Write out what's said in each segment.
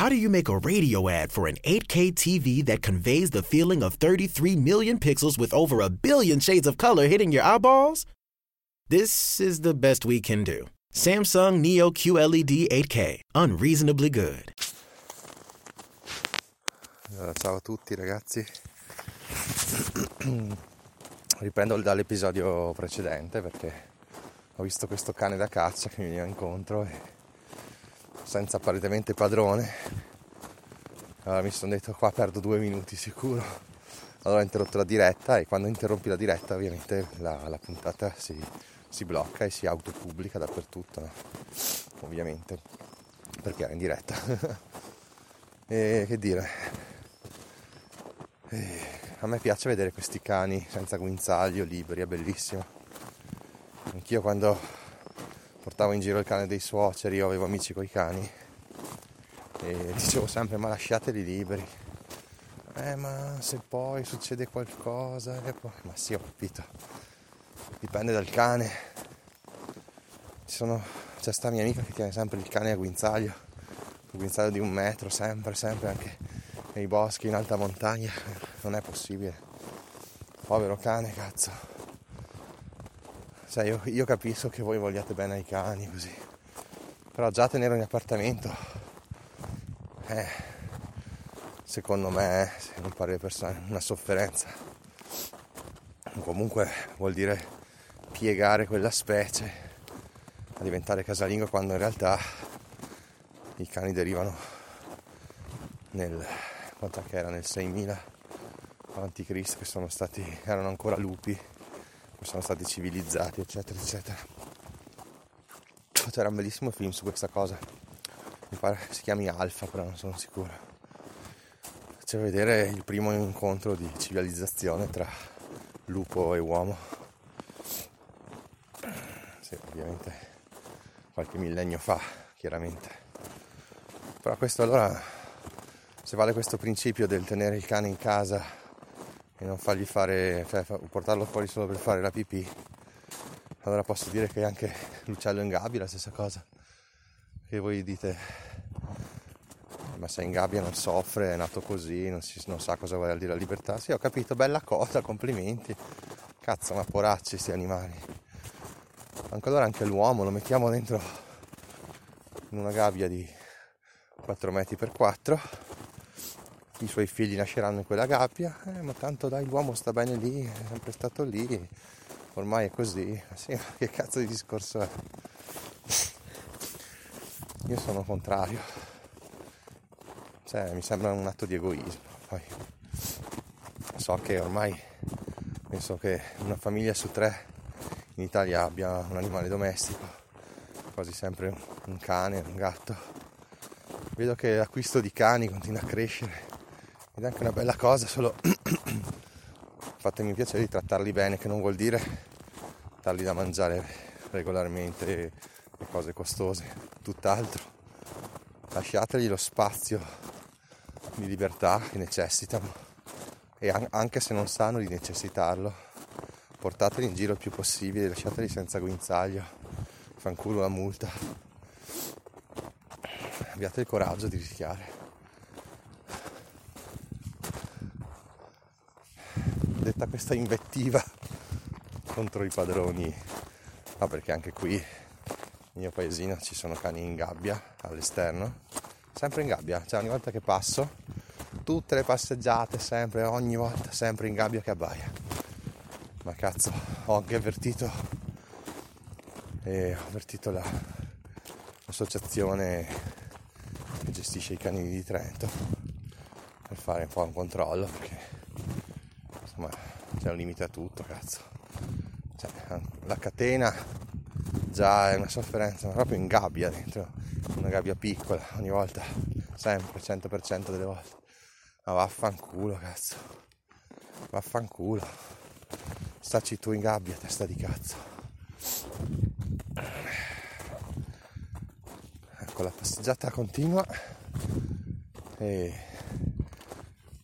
How do you make a radio ad for an 8K TV that conveys the feeling of 33 million pixels with over a billion shades of color hitting your eyeballs? This is the best we can do. Samsung Neo QLED 8K. Unreasonably good. Allora, ciao a tutti ragazzi. Riprendo dall'episodio precedente perché ho visto questo cane da caccia che mi veniva incontro e senza apparentemente padrone. Allora mi sono detto, qua perdo 2 minuti sicuro. Allora ho interrotto la diretta e quando interrompi la diretta ovviamente la puntata si blocca e si autopubblica dappertutto, no? Ovviamente perché era in diretta. E che dire, a me piace vedere questi cani senza guinzaglio, liberi, è bellissimo. Anch'io quando portavo in giro il cane dei suoceri, io avevo amici coi cani e dicevo sempre, ma lasciateli liberi, ma se poi succede qualcosa e poi... ma sì, ho capito, dipende dal cane. C'è sta mia amica che tiene sempre il cane a guinzaglio, un guinzaglio di 1 metro, sempre, anche nei boschi, in alta montagna. Non è possibile, povero cane, cazzo. Cioè io capisco che voi vogliate bene ai cani così, però già tenere un appartamento, secondo me, se non parli di persone, una sofferenza. Comunque vuol dire piegare quella specie a diventare casalingo, quando in realtà i cani derivano nel 6000 a.C., che erano ancora lupi, sono stati civilizzati, eccetera. C'era un bellissimo film su questa cosa, mi pare si chiami Alfa, però non sono sicuro. Faceva vedere il primo incontro di civilizzazione tra lupo e uomo. Sì, ovviamente qualche millennio fa, chiaramente. Però questo, allora, se vale questo principio del tenere il cane in casa e non fargli fare, cioè portarlo fuori solo per fare la pipì, allora posso dire che anche l'uccello in gabbia è la stessa cosa. Che voi dite, ma se in gabbia non soffre, è nato così, non sa cosa vuol dire la libertà. Sì, ho capito, bella cosa, complimenti, cazzo, ma poracci sti animali. Anche allora, anche l'uomo lo mettiamo dentro in una gabbia di 4 metri per 4, i suoi figli nasceranno in quella gabbia, ma tanto dai, l'uomo sta bene lì, è sempre stato lì, ormai è così. Sì, ma che cazzo di discorso è? Io sono contrario, mi sembra un atto di egoismo. Poi so che ormai penso che 1 famiglia su 3 in Italia abbia un animale domestico, quasi sempre un cane, un gatto. Vedo che l'acquisto di cani continua a crescere ed è anche una bella cosa, solo fatemi piacere di trattarli bene, che non vuol dire dargli da mangiare regolarmente e cose costose, tutt'altro. Lasciategli lo spazio di libertà che necessitano, e anche se non sanno di necessitarlo, portateli in giro il più possibile, lasciateli senza guinzaglio, fanculo la multa, abbiate il coraggio di rischiare. Detta questa invettiva contro i padroni, no, perché anche qui nel mio paesino ci sono cani in gabbia all'esterno, sempre in gabbia. Ogni volta che passo, tutte le passeggiate, sempre, ogni volta, sempre in gabbia che abbaia. Ma cazzo, ho anche avvertito, e ho avvertito l'associazione che gestisce i canini di Trento per fare un po' un controllo, perché ma c'è un limite a tutto, cazzo. La catena già è una sofferenza, ma proprio in gabbia, dentro una gabbia piccola, ogni volta, sempre, 100% delle volte. Ma vaffanculo, cazzo, vaffanculo, staci tu in gabbia, testa di cazzo. Ecco, la passeggiata continua e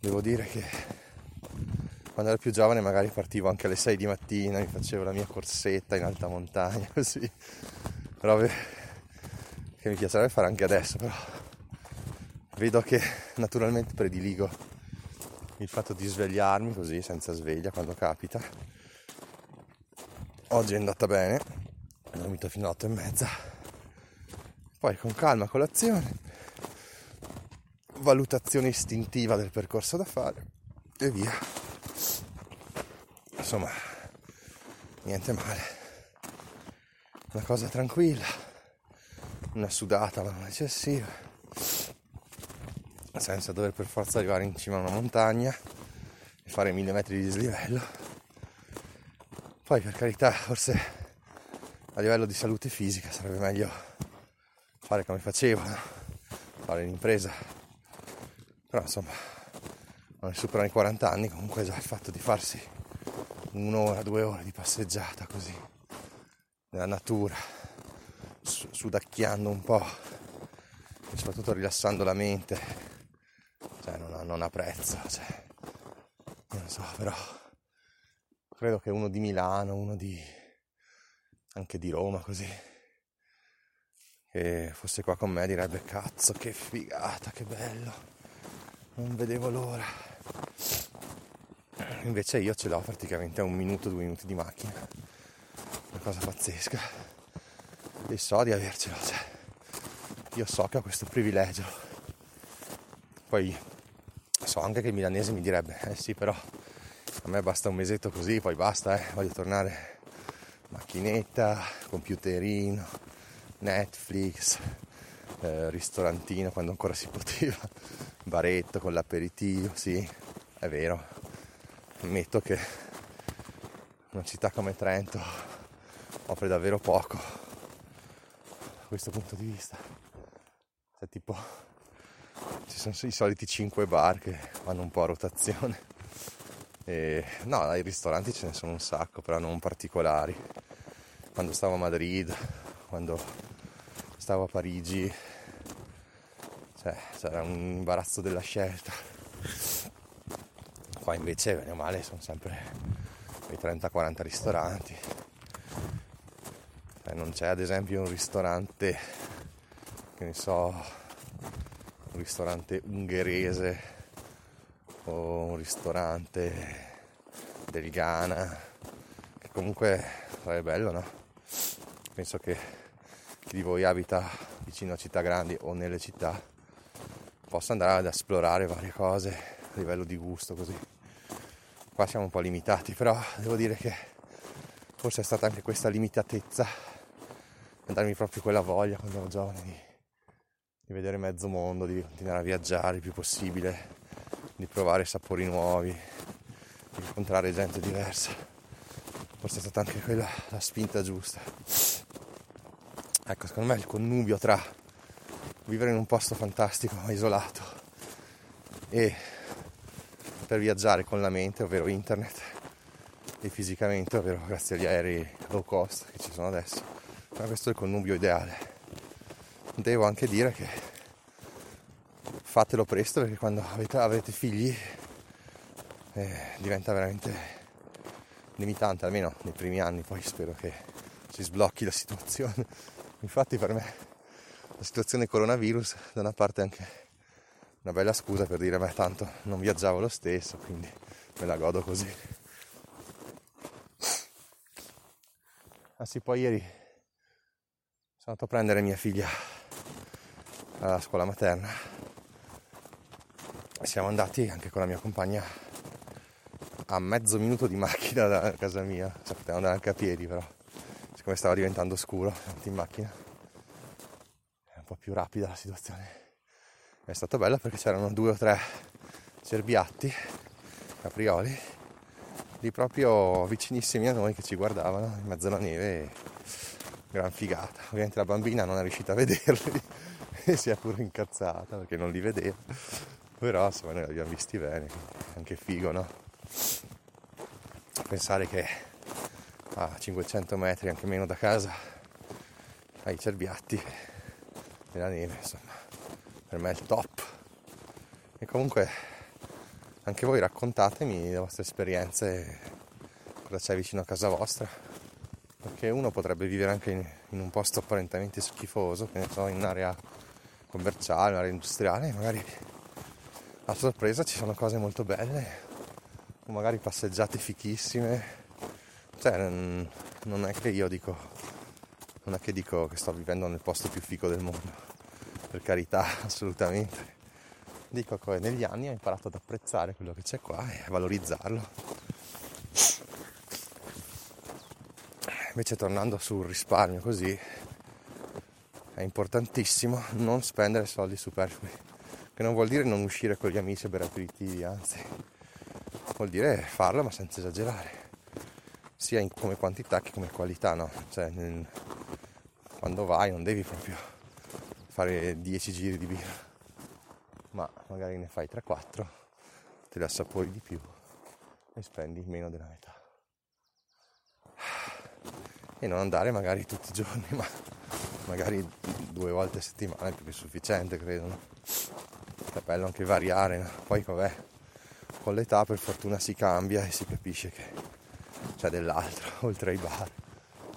devo dire che quando ero più giovane magari partivo anche alle 6 di mattina, mi facevo la mia corsetta in alta montagna, così, robe che mi piacerebbe fare anche adesso, però vedo che naturalmente prediligo il fatto di svegliarmi così senza sveglia quando capita. Oggi è andata bene, ho dormito fino alle 8:30, poi con calma colazione, valutazione istintiva del percorso da fare e via. Insomma, niente male, una cosa tranquilla, una sudata ma non eccessiva, senza dover per forza arrivare in cima a una montagna e fare 1000 metri di dislivello. Poi per carità, forse a livello di salute fisica sarebbe meglio fare come facevo, no? Fare l'impresa. Però insomma, non superano i 40 anni, comunque già il fatto di farsi 1-2 ore di passeggiata così, nella natura, sudacchiando un po' e soprattutto rilassando la mente, cioè non ha prezzo, cioè, non so, però... Credo che uno di Milano, anche di Roma così, che fosse qua con me direbbe: cazzo, che figata, che bello, non vedevo l'ora. Invece io ce l'ho praticamente a 1-2 minuti di macchina, una cosa pazzesca, e so di avercelo, cioè, io so che ho questo privilegio. Poi so anche che il milanese mi direbbe: sì, però a me basta 1 mesetto così, poi basta, voglio tornare macchinetta, computerino, Netflix, ristorantino quando ancora si poteva, baretto con l'aperitivo. Sì, è vero, ammetto che una città come Trento offre davvero poco da questo punto di vista. Cioè, tipo, ci sono i soliti 5 bar che vanno un po' a rotazione. No, ai ristoranti ce ne sono un sacco, però non particolari. Quando stavo a Madrid, quando stavo a Parigi, cioè c'era un imbarazzo della scelta. Qua invece, bene o male, sono sempre i 30-40 ristoranti. Non c'è ad esempio un ristorante, che ne so, un ristorante ungherese o un ristorante del Ghana, che comunque sarebbe bello, no? Penso che chi di voi abita vicino a città grandi o nelle città possa andare ad esplorare varie cose a livello di gusto così. Qua siamo un po' limitati, però devo dire che forse è stata anche questa limitatezza a darmi proprio quella voglia quando ero giovane di vedere mezzo mondo, di continuare a viaggiare il più possibile, di provare sapori nuovi, di incontrare gente diversa. Forse è stata anche quella la spinta giusta. Ecco, secondo me il connubio tra vivere in un posto fantastico ma isolato e per viaggiare con la mente, ovvero internet, e fisicamente, ovvero grazie agli aerei low cost che ci sono adesso. Ma questo è il connubio ideale. Devo anche dire che fatelo presto, perché quando avete figli diventa veramente limitante, almeno nei primi anni. Poi spero che si sblocchi la situazione. Infatti per me la situazione coronavirus da una parte è anche una bella scusa per dire: ma tanto non viaggiavo lo stesso, quindi me la godo così. Ah sì, poi ieri sono andato a prendere mia figlia alla scuola materna. Siamo andati anche con la mia compagna a mezzo minuto di macchina da casa mia, cioè potevamo andare anche a piedi, però siccome stava diventando scuro in macchina è un po' più rapida la situazione. È stata bella perché c'erano 2 o 3 cerbiatti, caprioli, lì proprio vicinissimi a noi, che ci guardavano in mezzo alla neve. Gran figata. Ovviamente la bambina non è riuscita a vederli e si è pure incazzata perché non li vedeva. Però insomma noi li abbiamo visti bene, anche figo, no? Pensare che a 500 metri anche meno da casa ai cerbiatti della neve, insomma, per me è il top. E comunque anche voi raccontatemi le vostre esperienze, cosa c'è vicino a casa vostra, perché uno potrebbe vivere anche in un posto apparentemente schifoso, che ne so, in un'area commerciale, un'area industriale, magari a sorpresa ci sono cose molto belle, o magari passeggiate fichissime. Cioè non è che io dico, non è che dico che sto vivendo nel posto più fico del mondo, per carità, assolutamente. Dico che negli anni ho imparato ad apprezzare quello che c'è qua e a valorizzarlo. Invece, tornando sul risparmio, così, è importantissimo non spendere soldi superflui, che non vuol dire non uscire con gli amici a bere aperitivi, anzi vuol dire farlo ma senza esagerare, sia in come quantità che come qualità, no? Cioè quando vai non devi proprio fare 10 giri di birra, ma magari ne fai 3-4, te li assapori di più e spendi meno della metà. E non andare magari tutti i giorni, ma magari 2 volte a settimana è più che sufficiente, credo, no? È bello anche variare, no? Poi vabbè, con l'età per fortuna si cambia e si capisce che c'è dell'altro, oltre ai bar,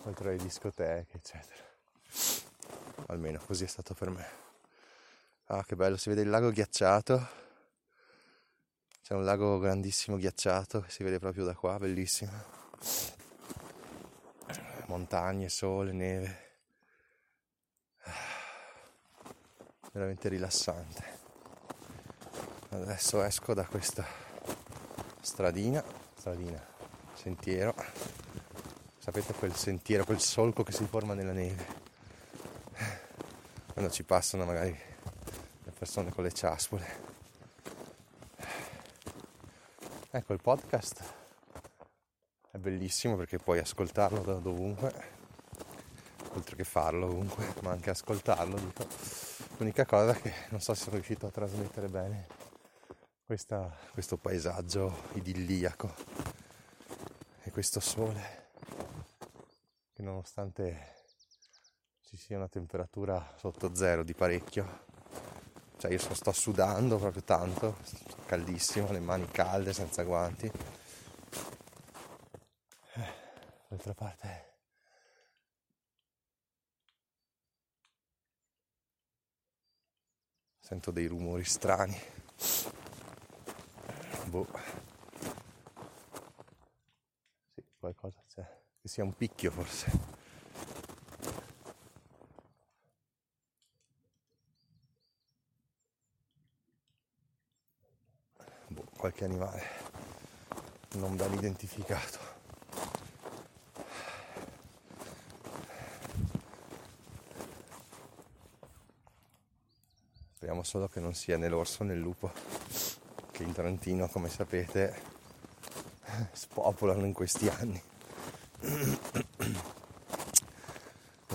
oltre alle discoteche, eccetera. Almeno così è stato per me. Ah, che bello, si vede il lago ghiacciato. C'è un lago grandissimo ghiacciato, che si vede proprio da qua, bellissimo. Montagne, sole, neve, veramente rilassante. Adesso esco da questa stradina, sentiero. Sapete quel sentiero, quel solco che si forma nella neve quando ci passano magari le persone con le ciaspole. Ecco, il podcast è bellissimo perché puoi ascoltarlo da dovunque, oltre che farlo ovunque, ma anche ascoltarlo, dico. L'unica cosa è che non so se sono riuscito a trasmettere bene questo paesaggio idilliaco e questo sole, che nonostante ci sia una temperatura sotto zero di parecchio, cioè io sto sudando proprio tanto, caldissimo, le mani calde, senza guanti. D'altra parte sento dei rumori strani, sì, qualcosa c'è, che sia un picchio forse. Qualche animale non ben identificato. Speriamo solo che non sia né l'orso né il lupo, che in Trentino, come sapete, spopolano in questi anni. Nel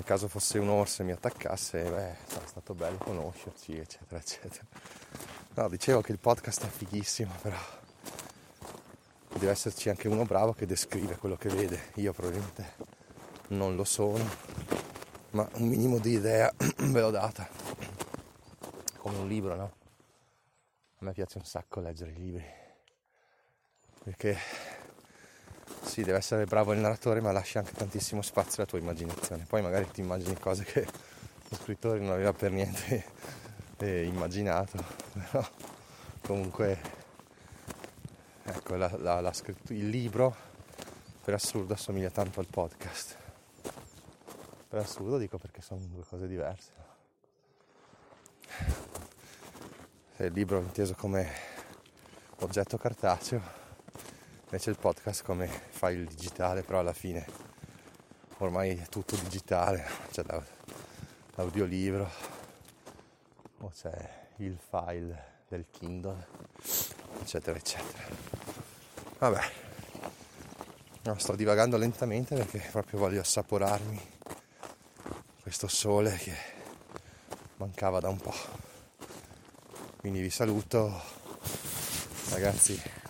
caso fosse un orso e mi attaccasse, è stato bello conoscerci, eccetera, eccetera. No, dicevo che il podcast è fighissimo, però deve esserci anche uno bravo che descrive quello che vede. Io probabilmente non lo sono, ma un minimo di idea ve l'ho data. Come un libro, no? A me piace un sacco leggere i libri, perché sì, deve essere bravo il narratore, ma lascia anche tantissimo spazio alla tua immaginazione. Poi magari ti immagini cose che lo scrittore non aveva per niente immaginato, però comunque ecco, il libro per assurdo assomiglia tanto al podcast. Per assurdo dico perché sono 2 cose diverse, no? Il libro inteso come oggetto cartaceo, invece il podcast come file digitale, però alla fine ormai è tutto digitale, c'è l'audiolibro o c'è il file del Kindle, eccetera eccetera. Vabbè, no, sto divagando lentamente perché proprio voglio assaporarmi questo sole che mancava da un po'. Quindi vi saluto, ragazzi,